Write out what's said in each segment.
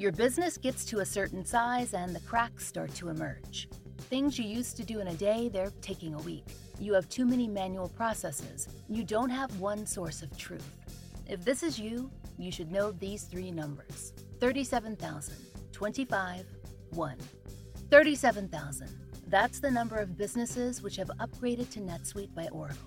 Your business gets to a certain size and the cracks start to emerge. Things you used to do in a day, they're taking a week. You have too many manual processes. You don't have one source of truth. If this is you, you should know these three numbers: 37,000, 25, 1. 37,000. That's the number of businesses which have upgraded to NetSuite by Oracle.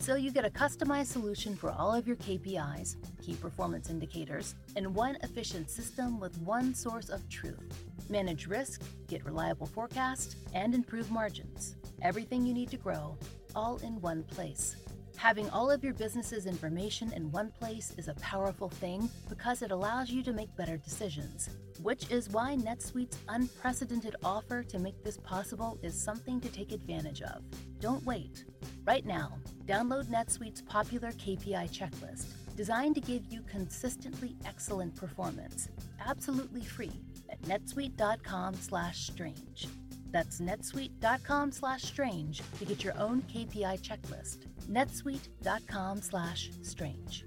So you get a customized solution for all of your KPIs, key performance indicators, and one efficient system with one source of truth. Manage risk, get reliable forecasts, and improve margins. Everything you need to grow, all in one place. Having all of your business's information in one place is a powerful thing because it allows you to make better decisions, which is why NetSuite's unprecedented offer to make this possible is something to take advantage of. Don't wait. Right now, download NetSuite's popular KPI checklist, designed to give you consistently excellent performance, absolutely free at netsuite.com/strange. That's netsuite.com/strange to get your own KPI checklist. netsuite.com/strange.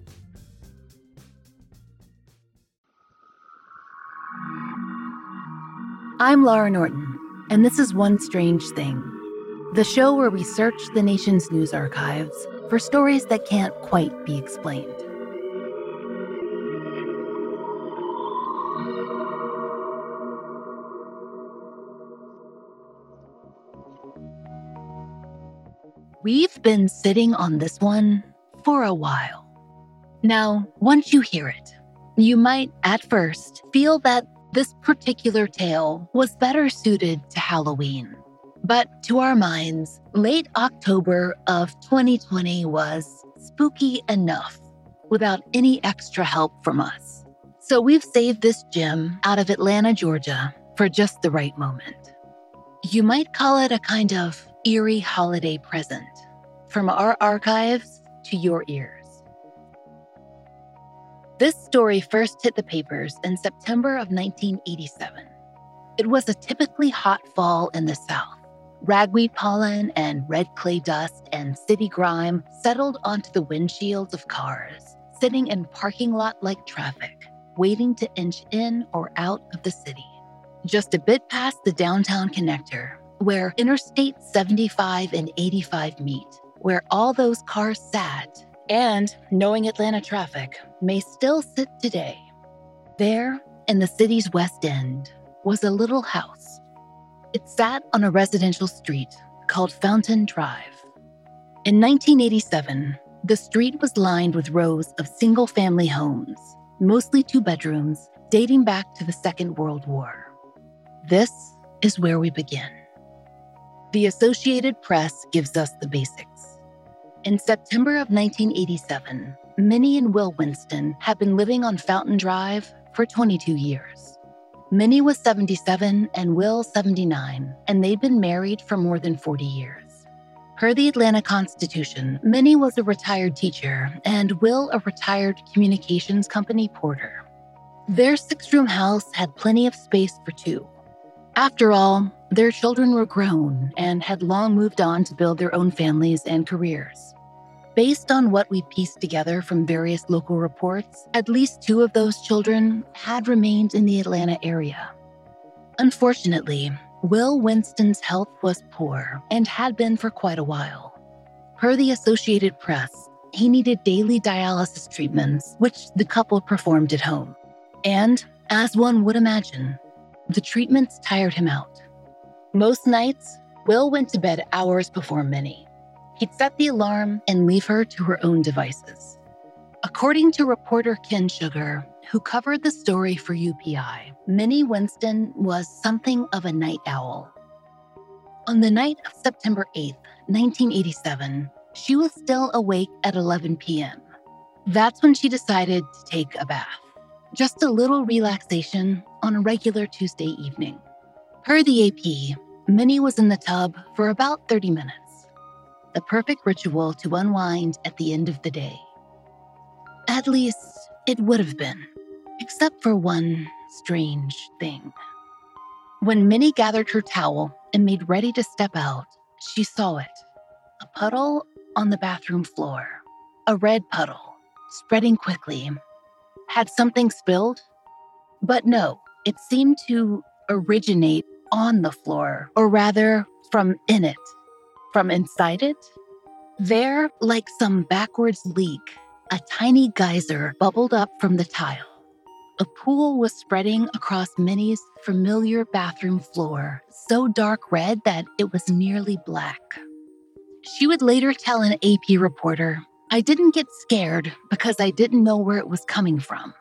I'm Laurah Norton, and this is One Strange Thing, the show where we search the nation's news archives for stories that can't quite be explained. We've been sitting on this one for a while. Now, once you hear it, you might at first feel that this particular tale was better suited to Halloween. But to our minds, late October of 2020 was spooky enough without any extra help from us. So we've saved this gem out of Atlanta, Georgia for just the right moment. You might call it a kind of eerie holiday present from our archives to your ears. This story first hit the papers in September of 1987. It was a typically hot fall in the South. Ragweed pollen and red clay dust and city grime settled onto the windshields of cars, sitting in parking lot-like traffic, waiting to inch in or out of the city. Just a bit past the downtown connector, where Interstate 75 and 85 meet, where all those cars sat, and knowing Atlanta traffic, may still sit today. There, in the city's West End, was a little house. It sat on a residential street called Fountain Drive. In 1987, the street was lined with rows of single-family homes, mostly two bedrooms, dating back to the Second World War. This is where we begin. The Associated Press gives us the basics. In September of 1987, Minnie and Will Winston had been living on Fountain Drive for 22 years. Minnie was 77 and Will 79, and they'd been married for more than 40 years. Per the Atlanta Constitution, Minnie was a retired teacher and Will a retired communications company porter. Their six-room house had plenty of space for two. After all, their children were grown and had long moved on to build their own families and careers. Based on what we pieced together from various local reports, at least two of those children had remained in the Atlanta area. Unfortunately, Will Winston's health was poor and had been for quite a while. Per the Associated Press, he needed daily dialysis treatments, which the couple performed at home. And, as one would imagine, the treatments tired him out. Most nights, Will went to bed hours before Minnie. He'd set the alarm and leave her to her own devices. According to reporter Ken Sugar, who covered the story for UPI, Minnie Winston was something of a night owl. On the night of September 8, 1987, she was still awake at 11 p.m. That's when she decided to take a bath. Just a little relaxation on a regular Tuesday evening. Per the AP, Minnie was in the tub for about 30 minutes. the perfect ritual to unwind at the end of the day. At least, it would have been, except for one strange thing. When Minnie gathered her towel and made ready to step out, she saw it. A puddle on the bathroom floor. A red puddle, spreading quickly. Had something spilled? But no, it seemed to originate on the floor, or rather, from in it. From inside it? There, like some backwards leak, a tiny geyser bubbled up from the tile. A pool was spreading across Minnie's familiar bathroom floor, so dark red that it was nearly black. She would later tell an AP reporter, "I didn't get scared because I didn't know where it was coming from."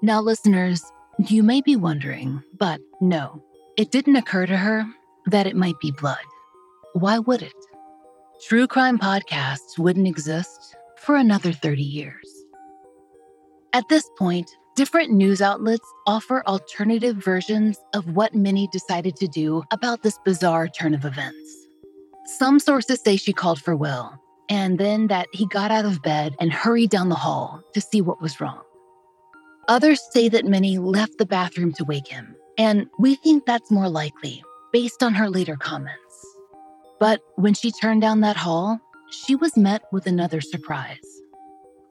Now, listeners, you may be wondering, but no, it didn't occur to her that it might be blood. Why would it? True crime podcasts wouldn't exist for another 30 years. At this point, different news outlets offer alternative versions of what Minnie decided to do about this bizarre turn of events. Some sources say she called for Will, and then that he got out of bed and hurried down the hall to see what was wrong. Others say that Minnie left the bathroom to wake him, and we think that's more likely, based on her later comments. But when she turned down that hall, she was met with another surprise.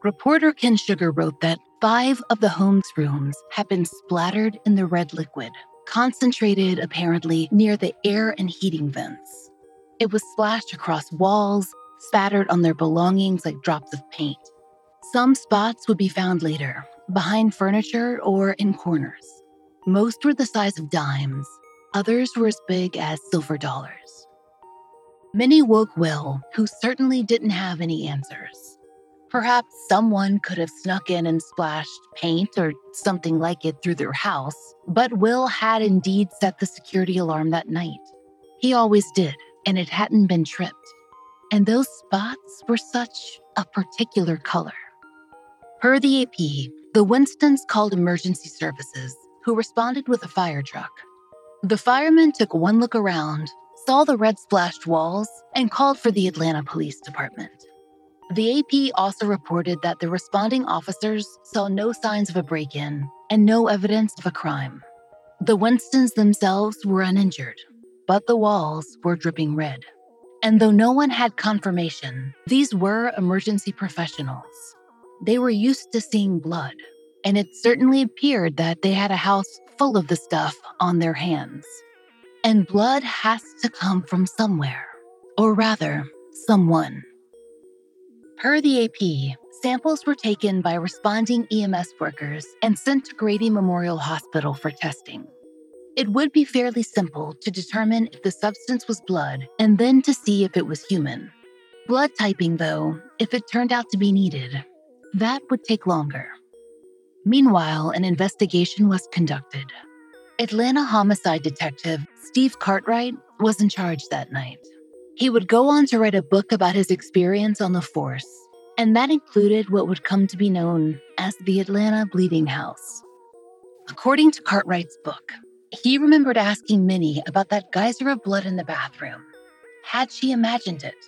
Reporter Ken Sugar wrote that 5 of the home's rooms had been splattered in the red liquid, concentrated apparently near the air and heating vents. It was splashed across walls, spattered on their belongings like drops of paint. Some spots would be found later, behind furniture or in corners. Most were the size of dimes. Others were as big as silver dollars. Minnie woke Will, who certainly didn't have any answers. Perhaps someone could have snuck in and splashed paint or something like it through their house, but Will had indeed set the security alarm that night. He always did, and it hadn't been tripped. And those spots were such a particular color. Per the AP, the Winstons called emergency services, who responded with a fire truck. The firemen took one look around, saw the red splashed walls, and called for the Atlanta Police Department. The AP also reported that the responding officers saw no signs of a break-in and no evidence of a crime. The Winstons themselves were uninjured, but the walls were dripping red. And though no one had confirmation, these were emergency professionals. They were used to seeing blood, and it certainly appeared that they had a house full of the stuff on their hands. And blood has to come from somewhere, or rather, someone. Per the AP, samples were taken by responding EMS workers and sent to Grady Memorial Hospital for testing. It would be fairly simple to determine if the substance was blood and then to see if it was human. Blood typing, though, if it turned out to be needed, that would take longer. Meanwhile, an investigation was conducted. Atlanta homicide detective Steve Cartwright was in charge that night. He would go on to write a book about his experience on the force, and that included what would come to be known as the Atlanta Bleeding House. According to Cartwright's book, he remembered asking Minnie about that geyser of blood in the bathroom. Had she imagined it?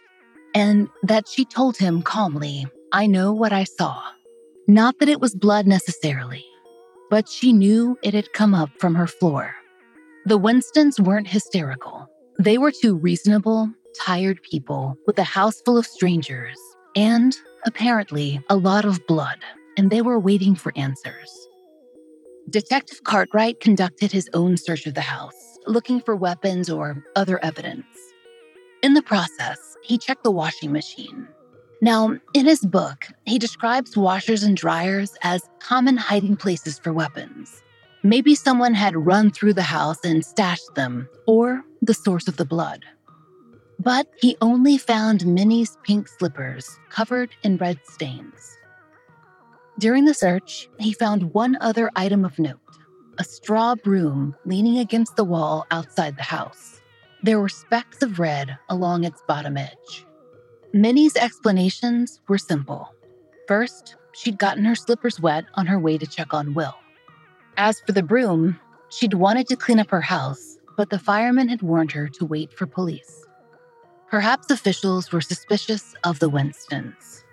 And that she told him calmly, "I know what I saw." Not that it was blood necessarily, but she knew it had come up from her floor. The Winstons weren't hysterical. They were two reasonable, tired people with a house full of strangers and, apparently, a lot of blood, and they were waiting for answers. Detective Cartwright conducted his own search of the house, looking for weapons or other evidence. In the process, he checked the washing machine. Now, in his book, he describes washers and dryers as common hiding places for weapons. Maybe someone had run through the house and stashed them, or the source of the blood. But he only found Minnie's pink slippers covered in red stains. During the search, he found one other item of note, a straw broom leaning against the wall outside the house. There were specks of red along its bottom edge. Minnie's explanations were simple. First, she'd gotten her slippers wet on her way to check on Will. As for the broom, she'd wanted to clean up her house, but the firemen had warned her to wait for police. Perhaps officials were suspicious of the Winstons.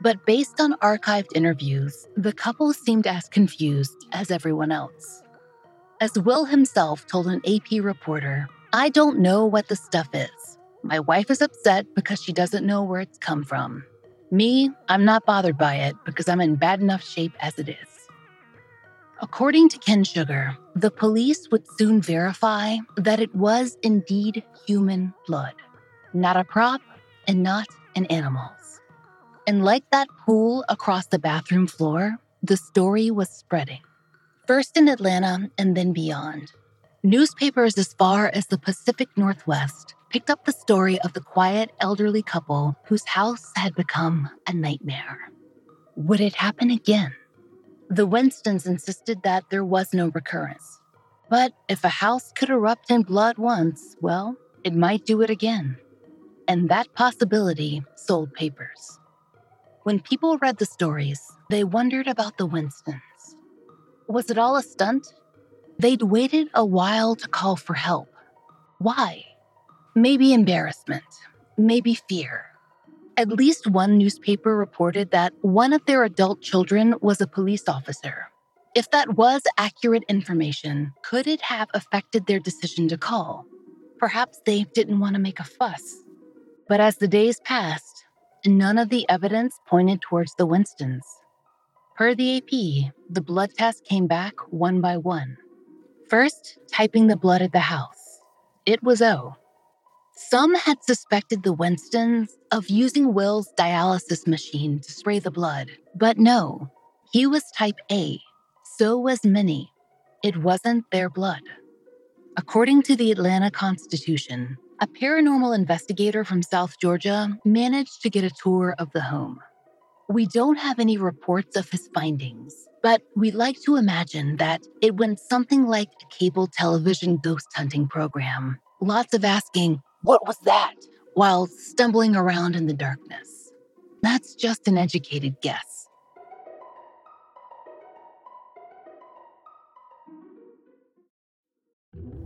But based on archived interviews, the couple seemed as confused as everyone else. As Will himself told an AP reporter, "I don't know what the stuff is. My wife is upset because she doesn't know where it's come from. Me, I'm not bothered by it because I'm in bad enough shape as it is." According to Ken Sugar, the police would soon verify that it was indeed human blood, not a prop and not an animal's. And like that pool across the bathroom floor, the story was spreading, first in Atlanta and then beyond. Newspapers as far as the Pacific Northwest picked up the story of the quiet elderly couple whose house had become a nightmare. Would it happen again? The Winstons insisted that there was no recurrence. But if a house could erupt in blood once, well, it might do it again. And that possibility sold papers. When people read the stories, they wondered about the Winstons. Was it all a stunt? They'd waited a while to call for help. Why? Maybe embarrassment, maybe fear. At least one newspaper reported that one of their adult children was a police officer. If that was accurate information, could it have affected their decision to call? Perhaps they didn't want to make a fuss. But as the days passed, none of the evidence pointed towards the Winstons. Per the AP, the blood test came back one by one. First, typing the blood at the house. It was O. Some had suspected the Winstons of using Will's dialysis machine to spray the blood, but no, he was type A. So was Minnie. It wasn't their blood. According to the Atlanta Constitution, a paranormal investigator from South Georgia managed to get a tour of the home. We don't have any reports of his findings, but we like to imagine that it went something like a cable television ghost hunting program. Lots of asking, "What was that?" while stumbling around in the darkness. That's just an educated guess.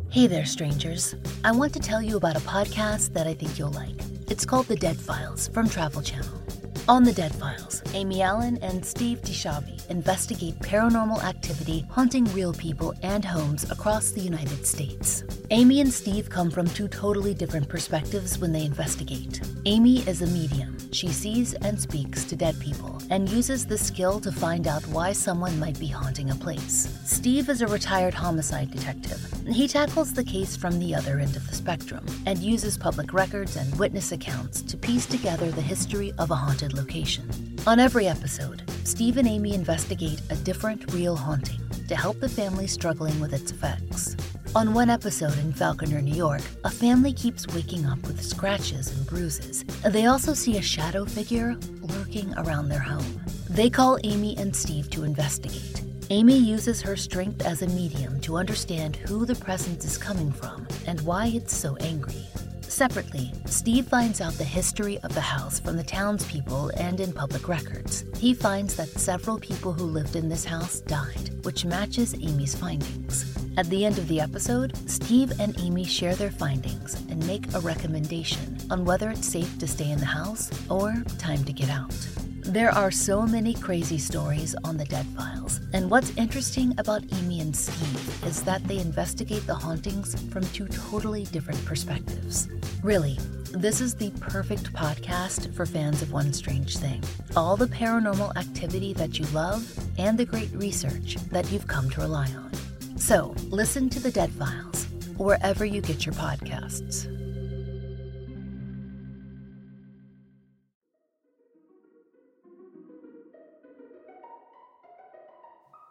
Hey there, strangers. I want to tell you about a podcast that I think you'll like. It's called The Dead Files from Travel Channel. On The Dead Files, Amy Allen and Steve DeShavi investigate paranormal activity haunting real people and homes across the United States. Amy and Steve come from two totally different perspectives when they investigate. Amy is a medium. She sees and speaks to dead people and uses this skill to find out why someone might be haunting a place. Steve is a retired homicide detective. He tackles the case from the other end of the spectrum and uses public records and witness accounts to piece together the history of a haunted location. On every episode, Steve and Amy investigate a different real haunting to help the family struggling with its effects. On one episode in Falconer, New York, a family keeps waking up with scratches and bruises. They also see a shadow figure lurking around their home. They call Amy and Steve to investigate. Amy uses her strength as a medium to understand who the presence is coming from and why it's so angry. Separately, Steve finds out the history of the house from the townspeople and in public records. He finds that several people who lived in this house died, which matches Amy's findings. At the end of the episode, Steve and Amy share their findings and make a recommendation on whether it's safe to stay in the house or time to get out. There are so many crazy stories on The Dead Files, and what's interesting about Amy and Steve is that they investigate the hauntings from two totally different perspectives. Really, this is the perfect podcast for fans of One Strange Thing. All the paranormal activity that you love and the great research that you've come to rely on. So, listen to The Dead Files wherever you get your podcasts.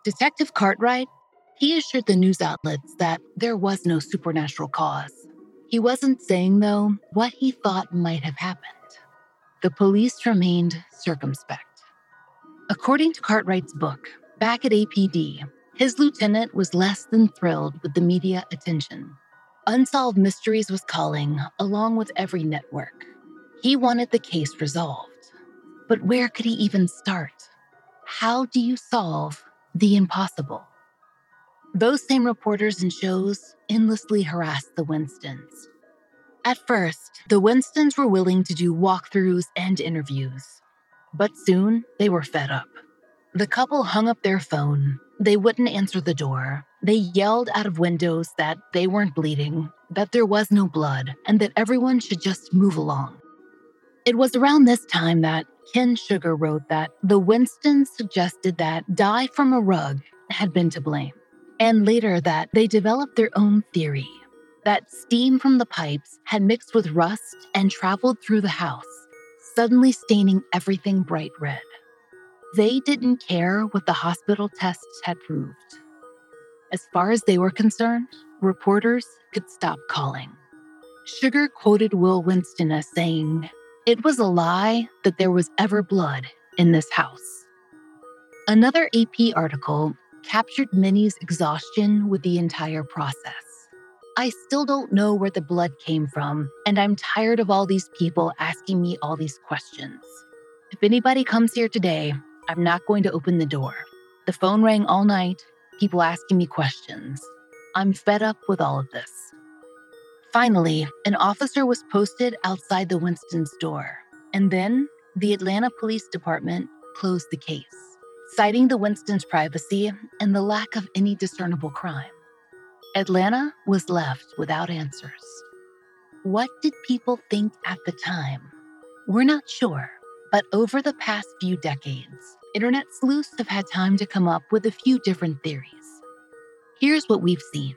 Detective Cartwright, he assured the news outlets that there was no supernatural cause. He wasn't saying, though, what he thought might have happened. The police remained circumspect. According to Cartwright's book, back at APD, his lieutenant was less than thrilled with the media attention. Unsolved Mysteries was calling, along with every network. He wanted the case resolved. But where could he even start? How do you solve the impossible? Those same reporters and shows endlessly harassed the Winstons. At first, the Winstons were willing to do walkthroughs and interviews, but soon they were fed up. The couple hung up their phone. They wouldn't answer the door. They yelled out of windows that they weren't bleeding, that there was no blood, and that everyone should just move along. It was around this time that Ken Sugar wrote that the Winstons suggested that dye from a rug had been to blame, and later that they developed their own theory, that steam from the pipes had mixed with rust and traveled through the house, suddenly staining everything bright red. They didn't care what the hospital tests had proved. As far as they were concerned, reporters could stop calling. Sugar quoted Will Winston as saying, "It was a lie that there was ever blood in this house." Another AP article captured Minnie's exhaustion with the entire process. "I still don't know where the blood came from, and I'm tired of all these people asking me all these questions. If anybody comes here today, I'm not going to open the door. The phone rang all night, people asking me questions. I'm fed up with all of this." Finally, an officer was posted outside the Winstons' door, and then the Atlanta Police Department closed the case, citing the Winstons' privacy and the lack of any discernible crime. Atlanta was left without answers. What did people think at the time? We're not sure, but over the past few decades, internet sleuths have had time to come up with a few different theories. Here's what we've seen.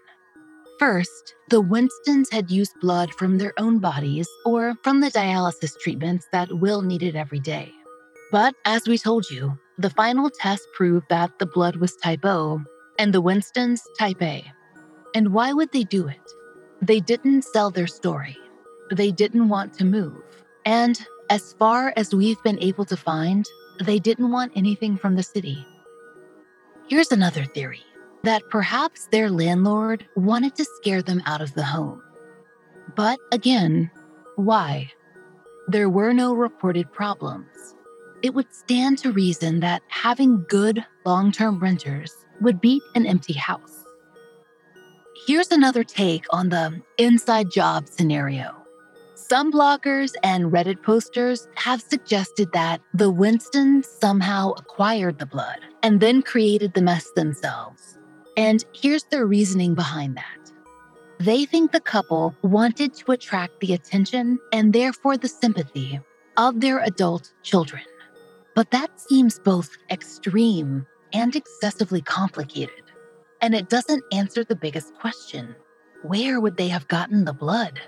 First, the Winstons had used blood from their own bodies or from the dialysis treatments that Will needed every day. But as we told you, the final test proved that the blood was type O and the Winstons type A. And why would they do it? They didn't sell their story. They didn't want to move. And as far as we've been able to find, they didn't want anything from the city. Here's another theory, that perhaps their landlord wanted to scare them out of the home. But again, why? There were no reported problems. It would stand to reason that having good long-term renters would beat an empty house. Here's another take on the inside job scenario. Some bloggers and Reddit posters have suggested that the Winstons somehow acquired the blood and then created the mess themselves. And here's their reasoning behind that. They think the couple wanted to attract the attention and therefore the sympathy of their adult children. But that seems both extreme and excessively complicated. And it doesn't answer the biggest question. Where would they have gotten the blood?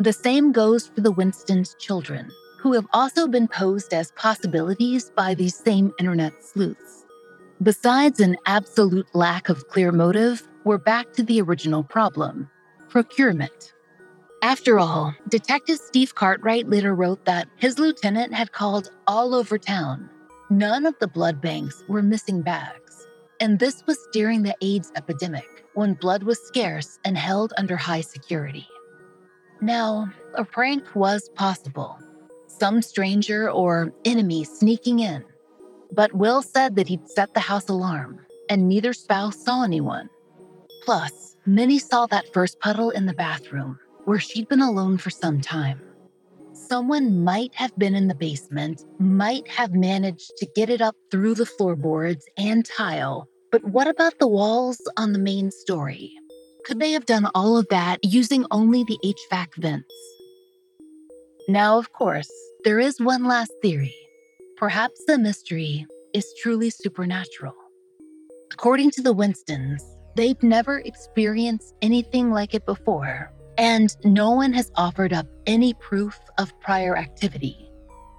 The same goes for the Winstons' children, who have also been posed as possibilities by these same internet sleuths. Besides an absolute lack of clear motive, we're back to the original problem: procurement. After all, Detective Steve Cartwright later wrote that his lieutenant had called all over town. None of the blood banks were missing bags. And this was during the AIDS epidemic, when blood was scarce and held under high security. Now, a prank was possible. Some stranger or enemy sneaking in. But Will said that he'd set the house alarm, and neither spouse saw anyone. Plus, Minnie saw that first puddle in the bathroom, where she'd been alone for some time. Someone might have been in the basement, might have managed to get it up through the floorboards and tile, but what about the walls on the main story? Could they have done all of that using only the HVAC vents? Now, of course, there is one last theory. Perhaps the mystery is truly supernatural. According to the Winstons, they've never experienced anything like it before. And no one has offered up any proof of prior activity.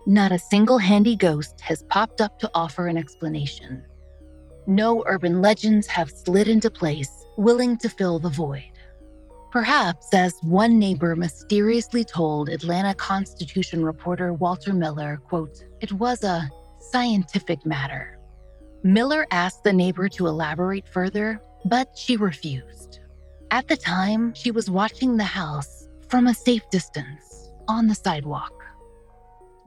Not a single handy ghost has popped up to offer an explanation. No urban legends have slid into place, willing to fill the void. Perhaps, as one neighbor mysteriously told Atlanta Constitution reporter Walter Miller, quote, "It was a scientific matter." Miller asked the neighbor to elaborate further, but she refused. At the time, she was watching the house from a safe distance on the sidewalk.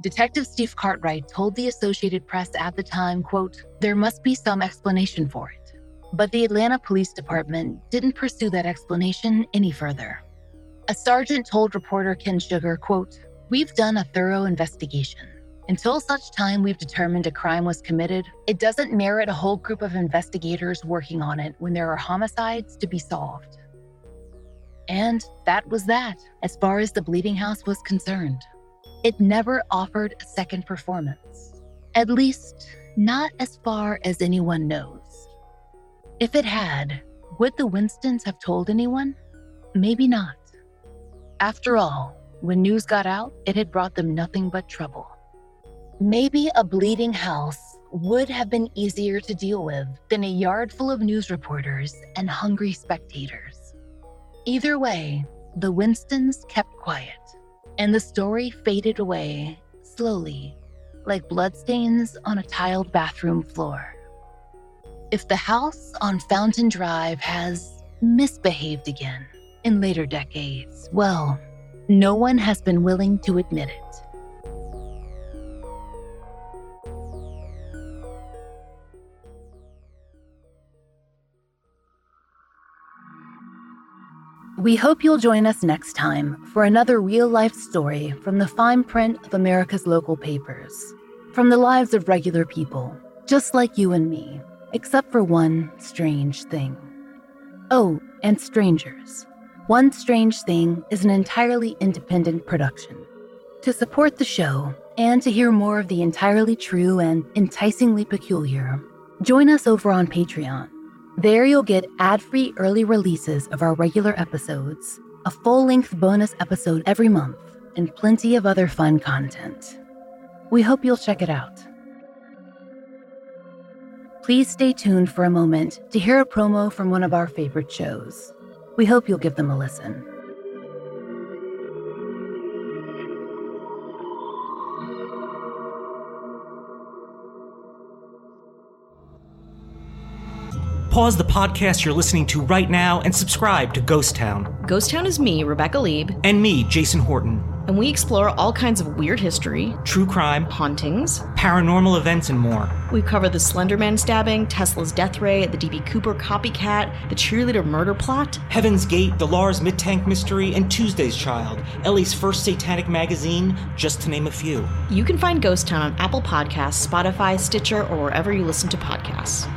Detective Steve Cartwright told the Associated Press at the time, quote, "There must be some explanation for it." But the Atlanta Police Department didn't pursue that explanation any further. A sergeant told reporter Ken Sugar, quote, "We've done a thorough investigation. Until such time we've determined a crime was committed, it doesn't merit a whole group of investigators working on it when there are homicides to be solved." And that was that, as far as the Bleeding House was concerned. It never offered a second performance. At least, not as far as anyone knows. If it had, would the Winstons have told anyone? Maybe not. After all, when news got out, it had brought them nothing but trouble. Maybe a bleeding house would have been easier to deal with than a yard full of news reporters and hungry spectators. Either way, the Winstons kept quiet, and the story faded away slowly, like bloodstains on a tiled bathroom floor. If the house on Fountain Drive has misbehaved again in later decades, well, no one has been willing to admit it. We hope you'll join us next time for another real-life story from the fine print of America's local papers, from the lives of regular people, just like you and me, except for one strange thing. Oh, and strangers. One Strange Thing is an entirely independent production. To support the show and to hear more of the entirely true and enticingly peculiar, join us over on Patreon. There you'll get ad-free early releases of our regular episodes, a full-length bonus episode every month, and plenty of other fun content. We hope you'll check it out. Please stay tuned for a moment to hear a promo from one of our favorite shows. We hope you'll give them a listen. Pause the podcast you're listening to right now and subscribe to Ghost Town. Ghost Town is me, Rebecca Lieb. And me, Jason Horton. And we explore all kinds of weird history, true crime, hauntings, paranormal events, and more. We cover the Slenderman stabbing, Tesla's death ray, the D.B. Cooper copycat, the cheerleader murder plot, Heaven's Gate, the Lars Midtank mystery, and Tuesday's Child, Ellie's first satanic magazine, just to name a few. You can find Ghost Town on Apple Podcasts, Spotify, Stitcher, or wherever you listen to podcasts.